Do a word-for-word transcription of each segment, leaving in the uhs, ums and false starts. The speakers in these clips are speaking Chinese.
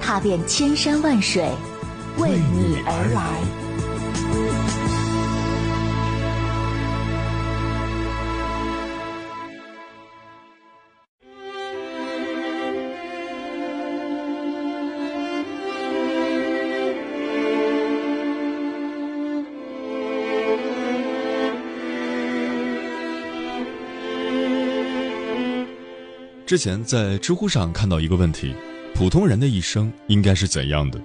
踏遍千山万水，为你而来。之前在知乎上看到一个问题，普通人的一生应该是怎样的？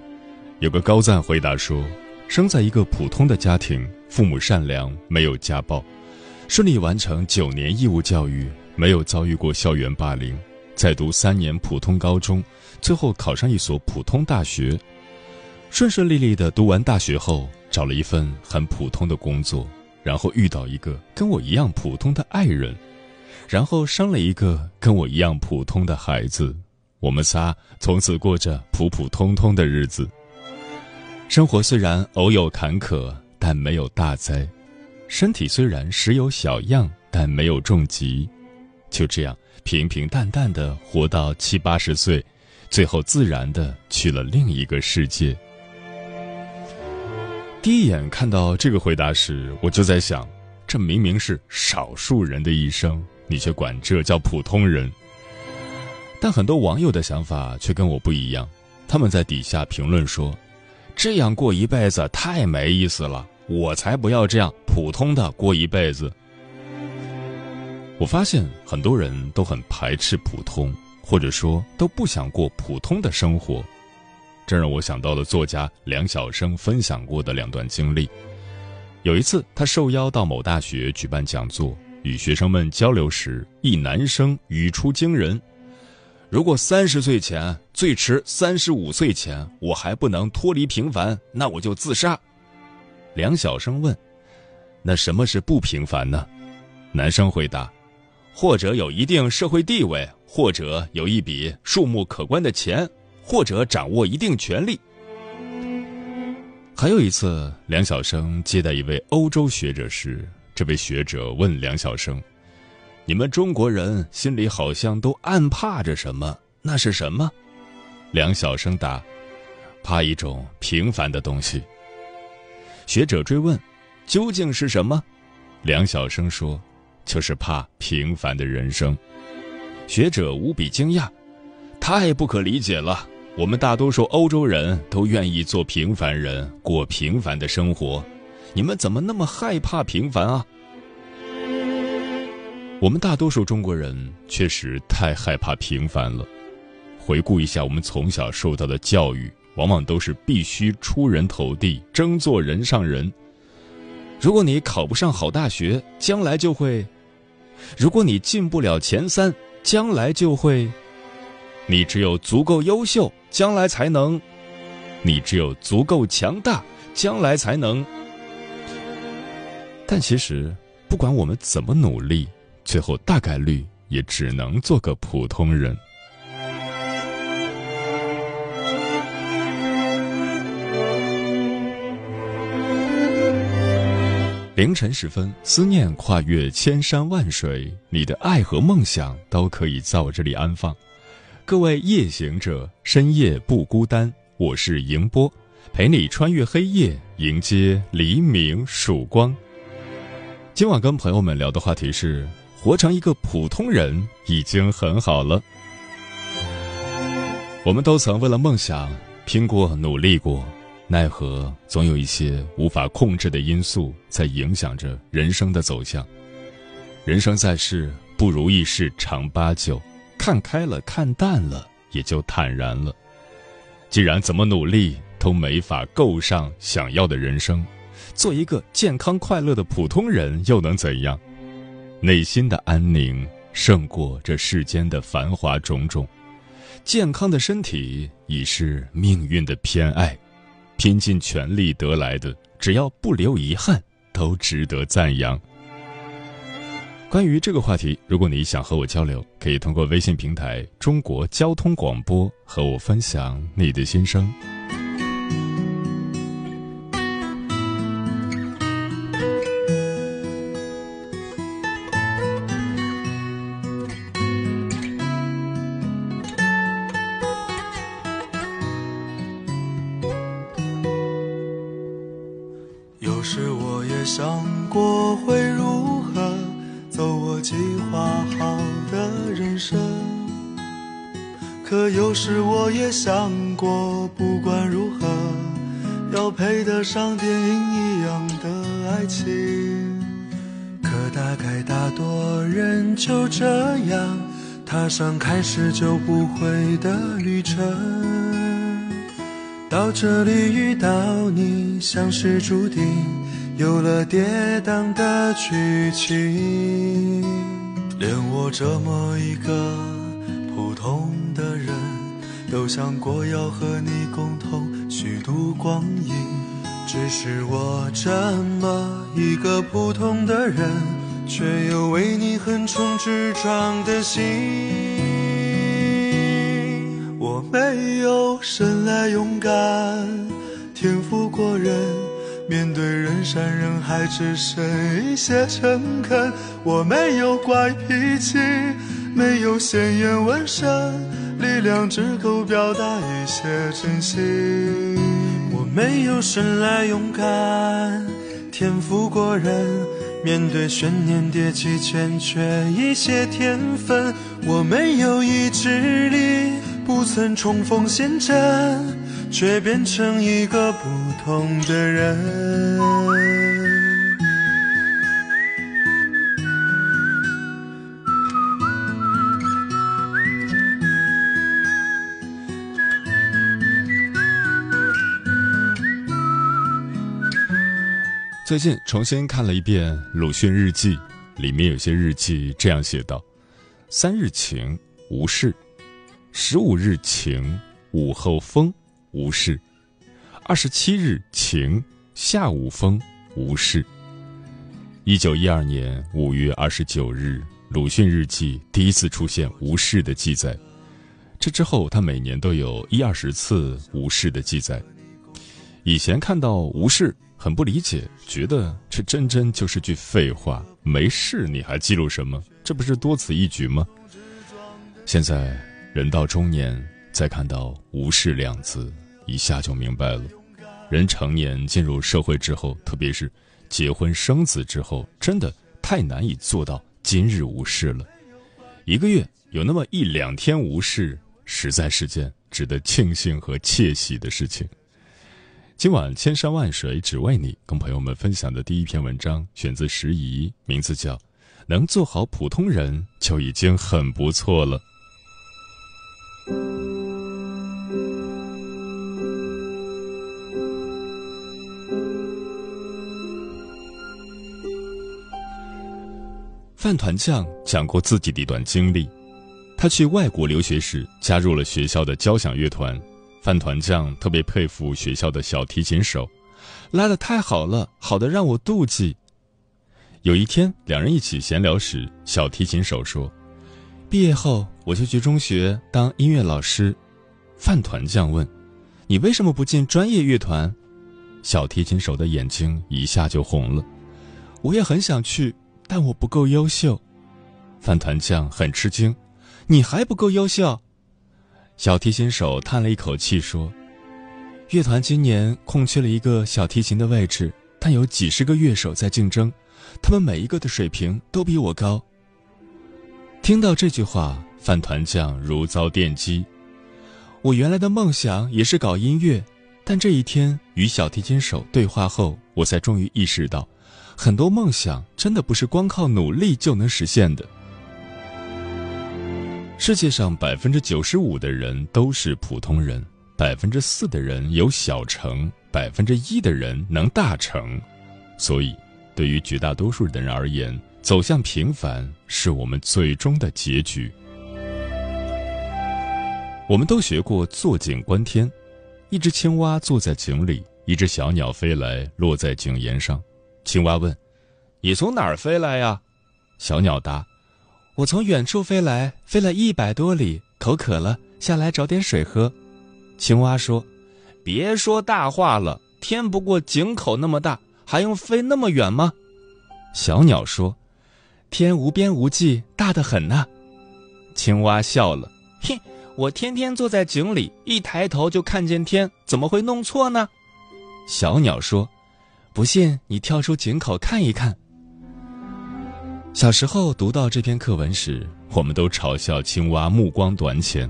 有个高赞回答说，生在一个普通的家庭，父母善良，没有家暴，顺利完成九年义务教育，没有遭遇过校园霸凌，再读三年普通高中，最后考上一所普通大学，顺顺利利的读完大学后，找了一份很普通的工作，然后遇到一个跟我一样普通的爱人，然后生了一个跟我一样普通的孩子，我们仨从此过着普普通通的日子。生活虽然偶有坎坷，但没有大灾；身体虽然时有小恙，但没有重疾。就这样平平淡淡的活到七八十岁，最后自然的去了另一个世界。第一眼看到这个回答时，我就在想，这明明是少数人的一生，你却管这叫普通人。但很多网友的想法却跟我不一样，他们在底下评论说，这样过一辈子太没意思了，我才不要这样普通的过一辈子。我发现很多人都很排斥普通，或者说都不想过普通的生活。这让我想到了作家梁晓声分享过的两段经历。有一次他受邀到某大学举办讲座，与学生们交流时，一男生语出惊人，如果三十岁前，最迟三十五岁前，我还不能脱离平凡，那我就自杀。梁晓声问，那什么是不平凡呢？男生回答，或者有一定社会地位，或者有一笔数目可观的钱，或者掌握一定权力。还有一次，梁晓声接待一位欧洲学者时，这位学者问梁晓声，你们中国人心里好像都暗怕着什么，那是什么？梁晓声答，怕一种平凡的东西。学者追问，究竟是什么？梁晓声说，就是怕平凡的人生。学者无比惊讶，太不可理解了，我们大多数欧洲人都愿意做平凡人，过平凡的生活，你们怎么那么害怕平凡啊？我们大多数中国人确实太害怕平凡了。回顾一下我们从小受到的教育，往往都是必须出人头地，争做人上人。如果你考不上好大学，将来就会；如果你进不了前三，将来就会；你只有足够优秀，将来才能；你只有足够强大，将来才能。但其实不管我们怎么努力，最后大概率也只能做个普通人。凌晨时分，思念跨越千山万水，你的爱和梦想都可以在我这里安放。各位夜行者，深夜不孤单，我是迎波，陪你穿越黑夜，迎接黎明曙光。今晚跟朋友们聊的话题是，活成一个普通人已经很好了。我们都曾为了梦想拼过努力过，奈何总有一些无法控制的因素在影响着人生的走向。人生在世，不如意事常八九，看开了看淡了，也就坦然了。既然怎么努力都没法够上想要的人生，做一个健康快乐的普通人又能怎样？内心的安宁胜过这世间的繁华种种，健康的身体已是命运的偏爱，拼尽全力得来的，只要不留遗憾，都值得赞扬。关于这个话题，如果你想和我交流，可以通过微信平台中国交通广播和我分享你的心声。有时我也想过会如何走我计划好的人生，可有时我也想过，不管如何要配得上电影一样的爱情。可大概大多人就这样踏上开始就不回的旅程，到这里遇到你像是注定，有了跌宕的剧情。连我这么一个普通的人，都想过要和你共同虚度光阴，只是我这么一个普通的人，却又为你横冲直撞的心。我没有生来勇敢，天赋过人，面对人山人海只剩一些诚恳。我没有怪脾气，没有鲜艳纹身，力量只够表达一些真心。我没有生来勇敢，天赋过人，面对悬念迭起欠缺一些天分。我没有意志力，不曾冲锋陷阵，却变成一个不同的人。最近重新看了一遍鲁迅日记，里面有些日记这样写道：三日晴无事，十五日晴，午后风无事，二十七日晴，下午风无事。一九一二年五月二十九日，鲁迅日记第一次出现无事的记载。这之后，他每年都有一二十次无事的记载。以前看到无事很不理解，觉得这真真就是句废话，没事你还记录什么？这不是多此一举吗？现在人到中年，再看到无事两字，一下就明白了。人成年进入社会之后，特别是结婚生子之后，真的太难以做到今日无事了。一个月有那么一两天无事，实在是件值得庆幸和窃喜的事情。今晚千山万水只为你，跟朋友们分享的第一篇文章选自时宜，名字叫《能做好普通人就已经很不错了》。饭团酱讲过自己的一段经历，他去外国留学时加入了学校的交响乐团。饭团酱特别佩服学校的小提琴手，拉得太好了，好得让我妒忌。有一天两人一起闲聊时，小提琴手说，毕业后我就去中学当音乐老师。饭团酱问，你为什么不进专业乐团？小提琴手的眼睛一下就红了，我也很想去，但我不够优秀。饭团酱很吃惊，你还不够优秀？小提琴手叹了一口气说，乐团今年空缺了一个小提琴的位置，但有几十个乐手在竞争，他们每一个的水平都比我高。听到这句话，饭团酱如遭电击。我原来的梦想也是搞音乐，但这一天与小提琴手对话后，我才终于意识到，很多梦想真的不是光靠努力就能实现的。世界上 百分之九十五 的人都是普通人， 百分之四 的人有小成， 百分之一 的人能大成。所以，对于绝大多数的人而言，走向平凡是我们最终的结局。我们都学过坐井观天，一只青蛙坐在井里，一只小鸟飞来，落在井沿上。青蛙问：“你从哪儿飞来呀？”小鸟答：“我从远处飞来，飞了一百多里，口渴了，下来找点水喝。”青蛙说：“别说大话了，天不过井口那么大，还用飞那么远吗？”小鸟说：“天无边无际，大得很呐。”青蛙笑了：“嘿，我天天坐在井里，一抬头就看见天，怎么会弄错呢？”小鸟说：“不信你跳出井口看一看。”小时候读到这篇课文时，我们都嘲笑青蛙目光短浅，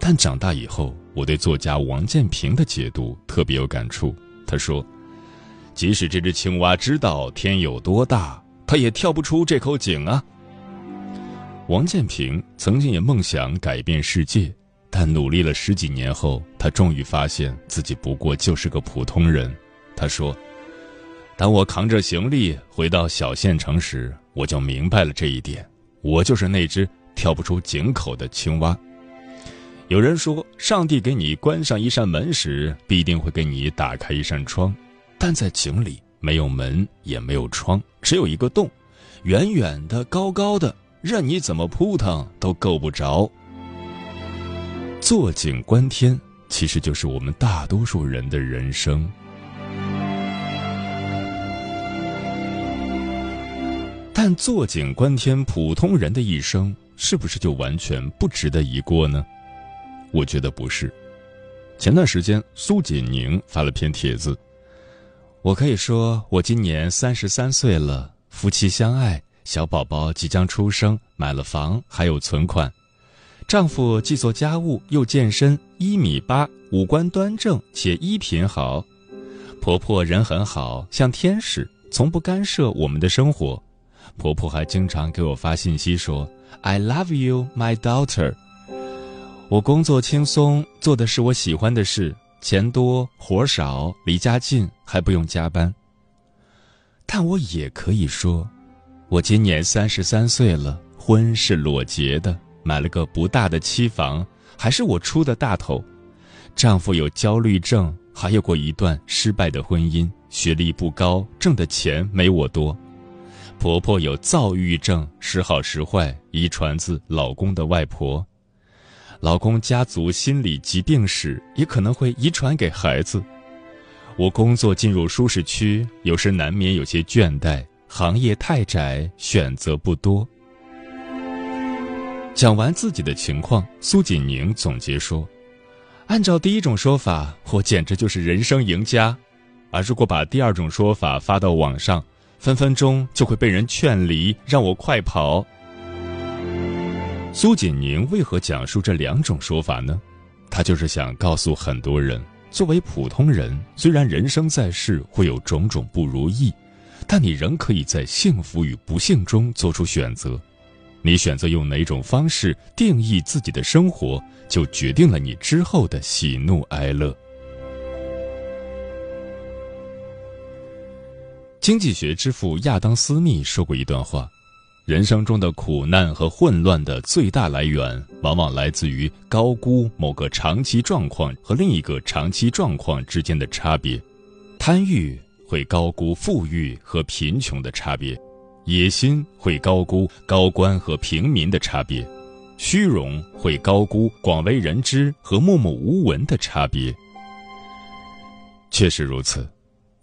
但长大以后，我对作家王建平的解读特别有感触。他说，即使这只青蛙知道天有多大，它也跳不出这口井啊。王建平曾经也梦想改变世界，但努力了十几年后，他终于发现自己不过就是个普通人。他说，当我扛着行李回到小县城时，我就明白了这一点，我就是那只跳不出井口的青蛙。有人说，上帝给你关上一扇门时，必定会给你打开一扇窗，但在井里没有门也没有窗，只有一个洞，远远的高高的，任你怎么扑腾都够不着。坐井观天，其实就是我们大多数人的人生。但坐井观天，普通人的一生是不是就完全不值得一过呢？我觉得不是。前段时间，苏锦宁发了篇帖子，我可以说我今年三十三岁了，夫妻相爱，小宝宝即将出生，买了房，还有存款。丈夫既做家务又健身，一米八，五官端正且衣品好。婆婆人很好，像天使，从不干涉我们的生活。婆婆还经常给我发信息说 I love you, my daughter。 我工作轻松，做的是我喜欢的事，钱多活少，离家近，还不用加班。但我也可以说，我今年三十三岁了，婚是裸结的，买了个不大的期房，还是我出的大头。丈夫有焦虑症，还有过一段失败的婚姻，学历不高，挣的钱没我多。婆婆有躁郁症，时好时坏，遗传自老公的外婆。老公家族心理疾病史，也可能会遗传给孩子。我工作进入舒适区，有时难免有些倦怠，行业太窄，选择不多。讲完自己的情况，苏锦宁总结说，按照第一种说法，我简直就是人生赢家，而如果把第二种说法发到网上，分分钟就会被人劝离，让我快跑。苏锦宁为何讲述这两种说法呢？他就是想告诉很多人，作为普通人，虽然人生在世会有种种不如意，但你仍可以在幸福与不幸中做出选择。你选择用哪种方式定义自己的生活，就决定了你之后的喜怒哀乐。经济学之父亚当·斯密说过一段话，人生中的苦难和混乱的最大来源，往往来自于高估某个长期状况和另一个长期状况之间的差别。贪欲会高估富裕和贫穷的差别，野心会高估高官和平民的差别，虚荣会高估广为人知和默默无闻的差别。确实如此，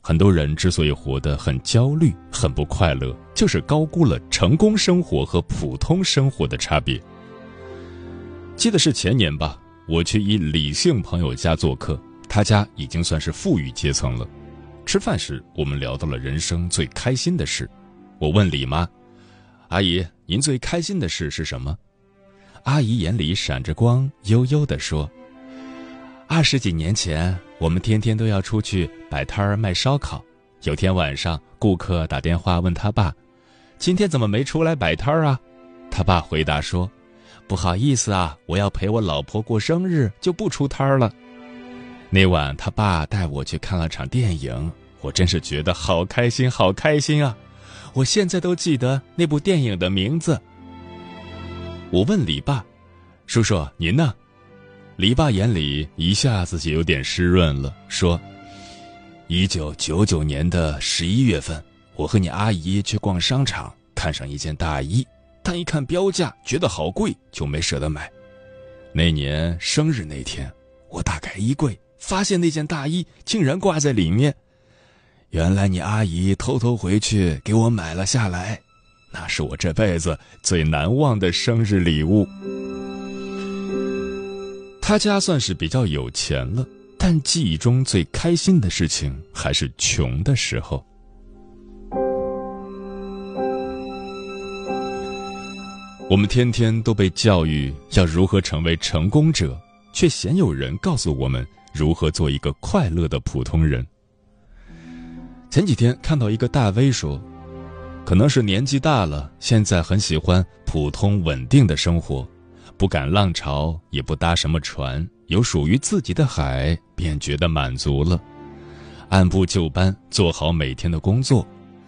很多人之所以活得很焦虑，很不快乐，就是高估了成功生活和普通生活的差别。记得是前年吧，我去一李姓朋友家做客，他家已经算是富裕阶层了。吃饭时，我们聊到了人生最开心的事。我问李妈，阿姨，您最开心的事是什么？阿姨眼里闪着光，悠悠地说，二十几年前，我们天天都要出去摆摊儿卖烧烤。有天晚上，顾客打电话问他爸，今天怎么没出来摆摊儿啊？他爸回答说，不好意思啊，我要陪我老婆过生日，就不出摊儿了。那晚他爸带我去看了场电影，我真是觉得好开心好开心啊，我现在都记得那部电影的名字。我问李爸，叔叔您呢？篱笆眼里一下子就有点湿润了，说：“一九九九年的十一月份，我和你阿姨去逛商场，看上一件大衣，但一看标价，觉得好贵，就没舍得买。那年生日那天，我打开衣柜，发现那件大衣竟然挂在里面。原来你阿姨偷偷回去给我买了下来，那是我这辈子最难忘的生日礼物。”他家算是比较有钱了，但记忆中最开心的事情还是穷的时候。我们天天都被教育要如何成为成功者，却鲜有人告诉我们如何做一个快乐的普通人。前几天看到一个大 V 说，可能是年纪大了，现在很喜欢普通稳定的生活，不赶浪潮，也不搭什么船，有属于自己的海，便觉得满足了。按部就班做好每天的工作，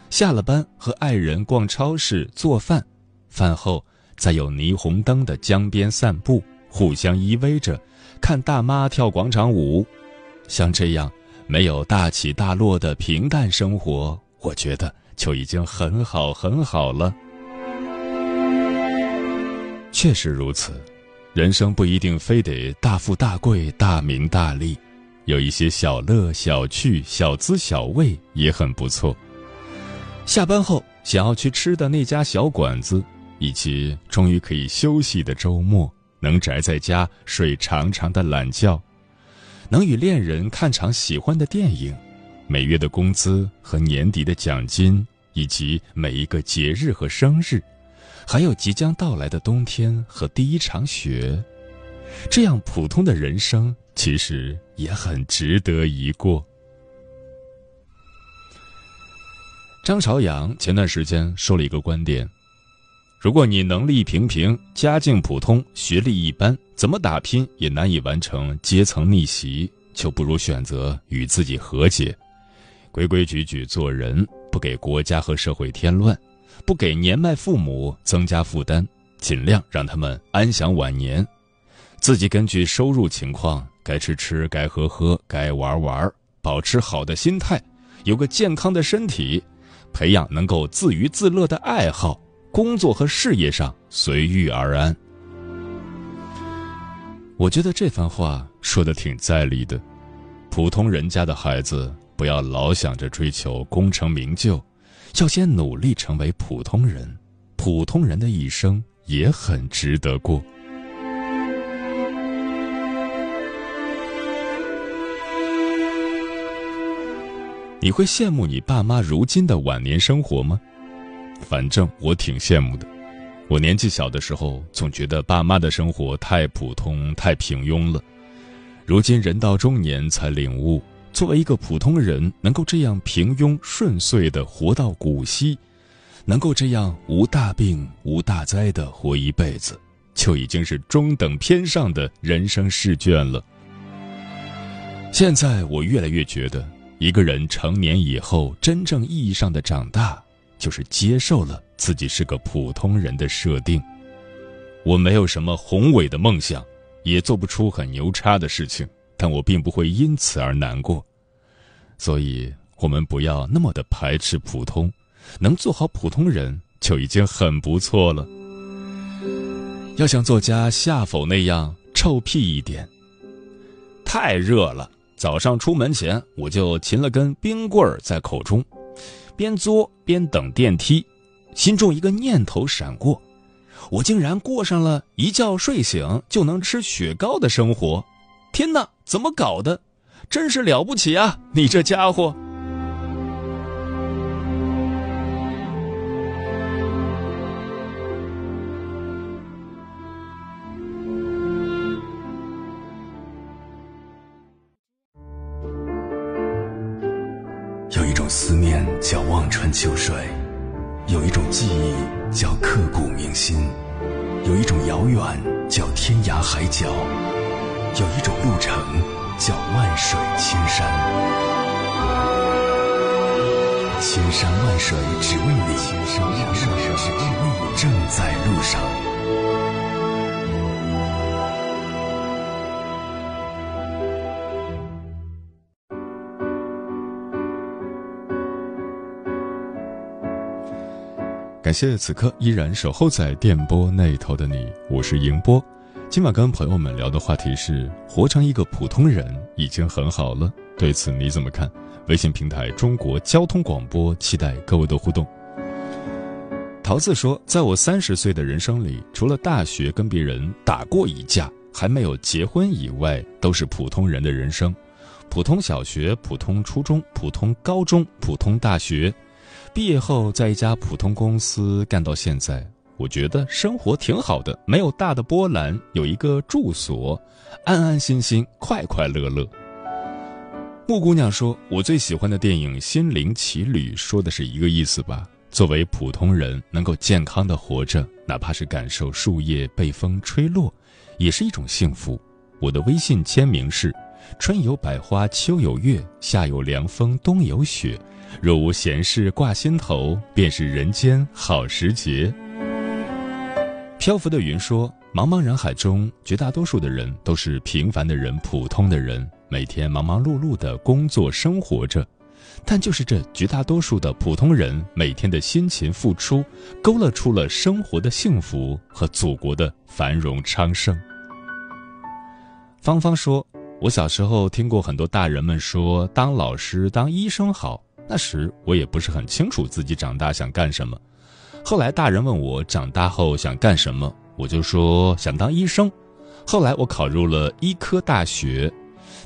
下了班和爱人逛超市做饭，饭后再有霓虹灯的江边散步，互相依偎着看大妈跳广场舞。像这样没有大起大落的平淡生活，我觉得就已经很好很好了。确实如此，人生不一定非得大富大贵大名大利，有一些小乐小趣小滋小味也很不错。下班后想要去吃的那家小馆子，以及终于可以休息的周末，能宅在家睡长长的懒觉，能与恋人看场喜欢的电影，每月的工资和年底的奖金，以及每一个节日和生日，还有即将到来的冬天和第一场雪，这样普通的人生其实也很值得一过。张朝阳前段时间说了一个观点，如果你能力平平，家境普通，学历一般，怎么打拼也难以完成阶层逆袭，就不如选择与自己和解，规规矩矩做人，不给国家和社会添乱，不给年迈父母增加负担，尽量让他们安享晚年，自己根据收入情况该吃吃，该喝喝，该玩玩，保持好的心态，有个健康的身体，培养能够自娱自乐的爱好，工作和事业上随遇而安。我觉得这番话说得挺在理的。普通人家的孩子不要老想着追求功成名就，要先努力成为普通人，普通人的一生也很值得过。你会羡慕你爸妈如今的晚年生活吗？反正我挺羡慕的。我年纪小的时候总觉得爸妈的生活太普通太平庸了，如今人到中年才领悟，作为一个普通人，能够这样平庸顺遂的活到古稀，能够这样无大病无大灾的活一辈子，就已经是中等偏上的人生试卷了。现在我越来越觉得，一个人成年以后真正意义上的长大，就是接受了自己是个普通人的设定。我没有什么宏伟的梦想，也做不出很牛叉的事情，但我并不会因此而难过。所以我们不要那么的排斥普通，能做好普通人就已经很不错了。要像作家夏否那样臭屁一点，太热了，早上出门前我就擒了根冰棍在口中，边作边等电梯，心中一个念头闪过，我竟然过上了一觉睡醒就能吃雪糕的生活。天哪，怎么搞的？真是了不起啊，你这家伙！有一种思念叫望穿秋水，有一种记忆叫刻骨铭心，有一种遥远叫天涯海角，有一种路程叫万水千山。千山万水只为你，千山万水只为你，正在路上。感谢此刻依然守候在电波那头的你，我是迎波。今晚跟朋友们聊的话题是活成一个普通人已经很好了，对此你怎么看？微信平台中国交通广播，期待各位的互动。桃子说，在我三十岁的人生里，除了大学跟别人打过一架，还没有结婚以外，都是普通人的人生。普通小学，普通初中，普通高中，普通大学，毕业后在一家普通公司干到现在，我觉得生活挺好的，没有大的波澜，有一个住所，安安心心，快快乐乐。木姑娘说，我最喜欢的电影《心灵奇旅》说的是一个意思吧，作为普通人能够健康的活着，哪怕是感受树叶被风吹落，也是一种幸福。我的微信签名是春有百花秋有月，夏有凉风冬有雪，若无闲事挂心头，便是人间好时节。漂浮的云说，茫茫人海中，绝大多数的人都是平凡的人，普通的人，每天忙忙碌碌的工作生活着，但就是这绝大多数的普通人每天的辛勤付出，勾勒出了生活的幸福和祖国的繁荣昌盛。芳芳说，我小时候听过很多大人们说当老师当医生好，那时我也不是很清楚自己长大想干什么。后来大人问我长大后想干什么，我就说想当医生。后来我考入了医科大学，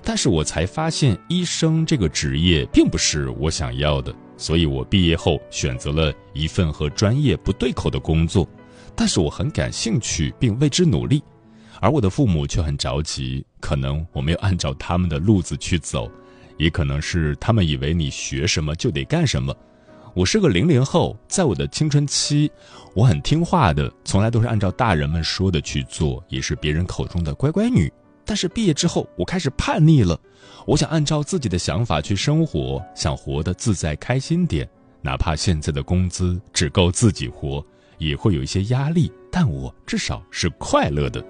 但是我才发现医生这个职业并不是我想要的，所以我毕业后选择了一份和专业不对口的工作，但是我很感兴趣并为之努力。而我的父母却很着急，可能我没有按照他们的路子去走，也可能是他们以为你学什么就得干什么。我是个零零后，在我的青春期，我很听话的，从来都是按照大人们说的去做，也是别人口中的乖乖女。但是毕业之后，我开始叛逆了，我想按照自己的想法去生活，想活得自在开心点，哪怕现在的工资只够自己活，也会有一些压力，但我至少是快乐的。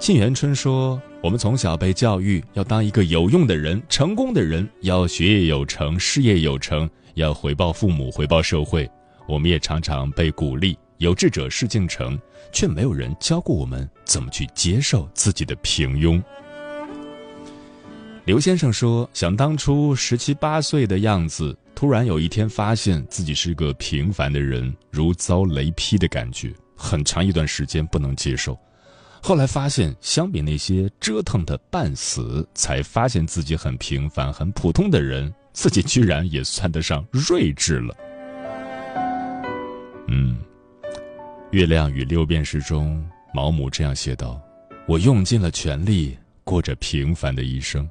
沁园春说，我们从小被教育要当一个有用的人，成功的人，要学业有成，事业有成，要回报父母，回报社会。我们也常常被鼓励有志者事竟成，却没有人教过我们怎么去接受自己的平庸。刘先生说，想当初十七八岁的样子，突然有一天发现自己是个平凡的人，如遭雷劈的感觉，很长一段时间不能接受。后来发现，相比那些折腾的半死，才发现自己很平凡、很普通的人，自己居然也算得上睿智了。嗯，《月亮与六便士》中，毛姆这样写道：“我用尽了全力，过着平凡的一生。”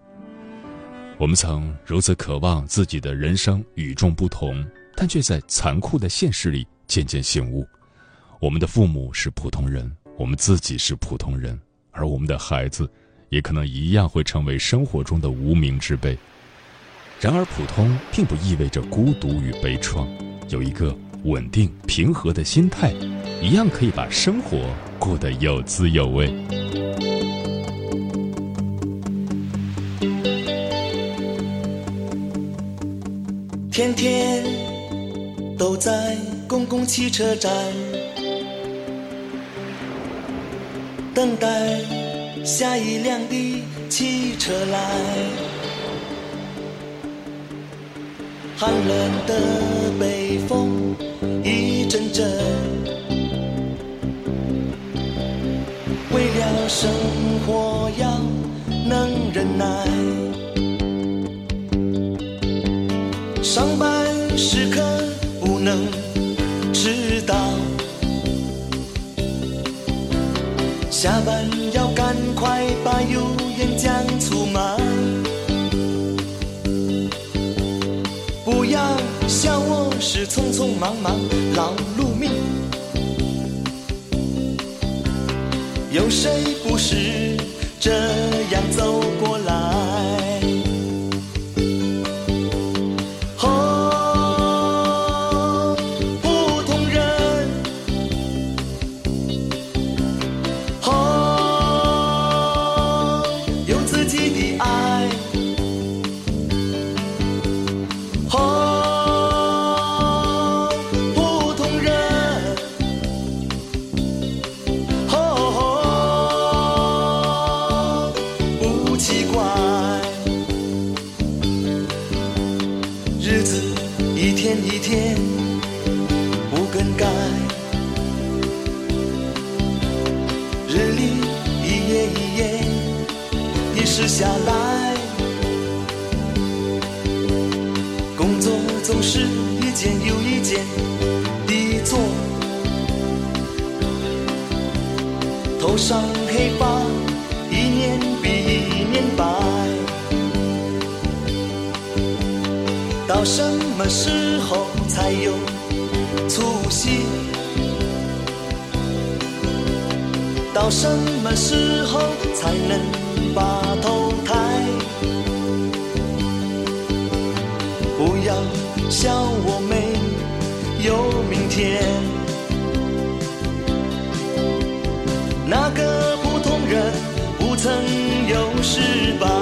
我们曾如此渴望自己的人生与众不同，但却在残酷的现实里渐渐醒悟：我们的父母是普通人。我们自己是普通人，而我们的孩子也可能一样会成为生活中的无名之辈。然而普通并不意味着孤独与悲怆，有一个稳定平和的心态，一样可以把生活过得有滋有味。天天都在公共汽车站等待下一辆的汽车来，寒冷的北风一阵阵，为了生活要能忍耐，上班时刻不能迟到，下班要赶快把油盐酱醋买，不要笑我是匆匆忙忙劳碌命，有谁不是这样走过来？天一天不更改，日历一页一页遗失下来，工作总是一件又一件地做，头上黑发一年比一年白，到什么时候才有粗细？到什么时候才能把头抬？不要笑我没有明天，那个普通人不曾有失败。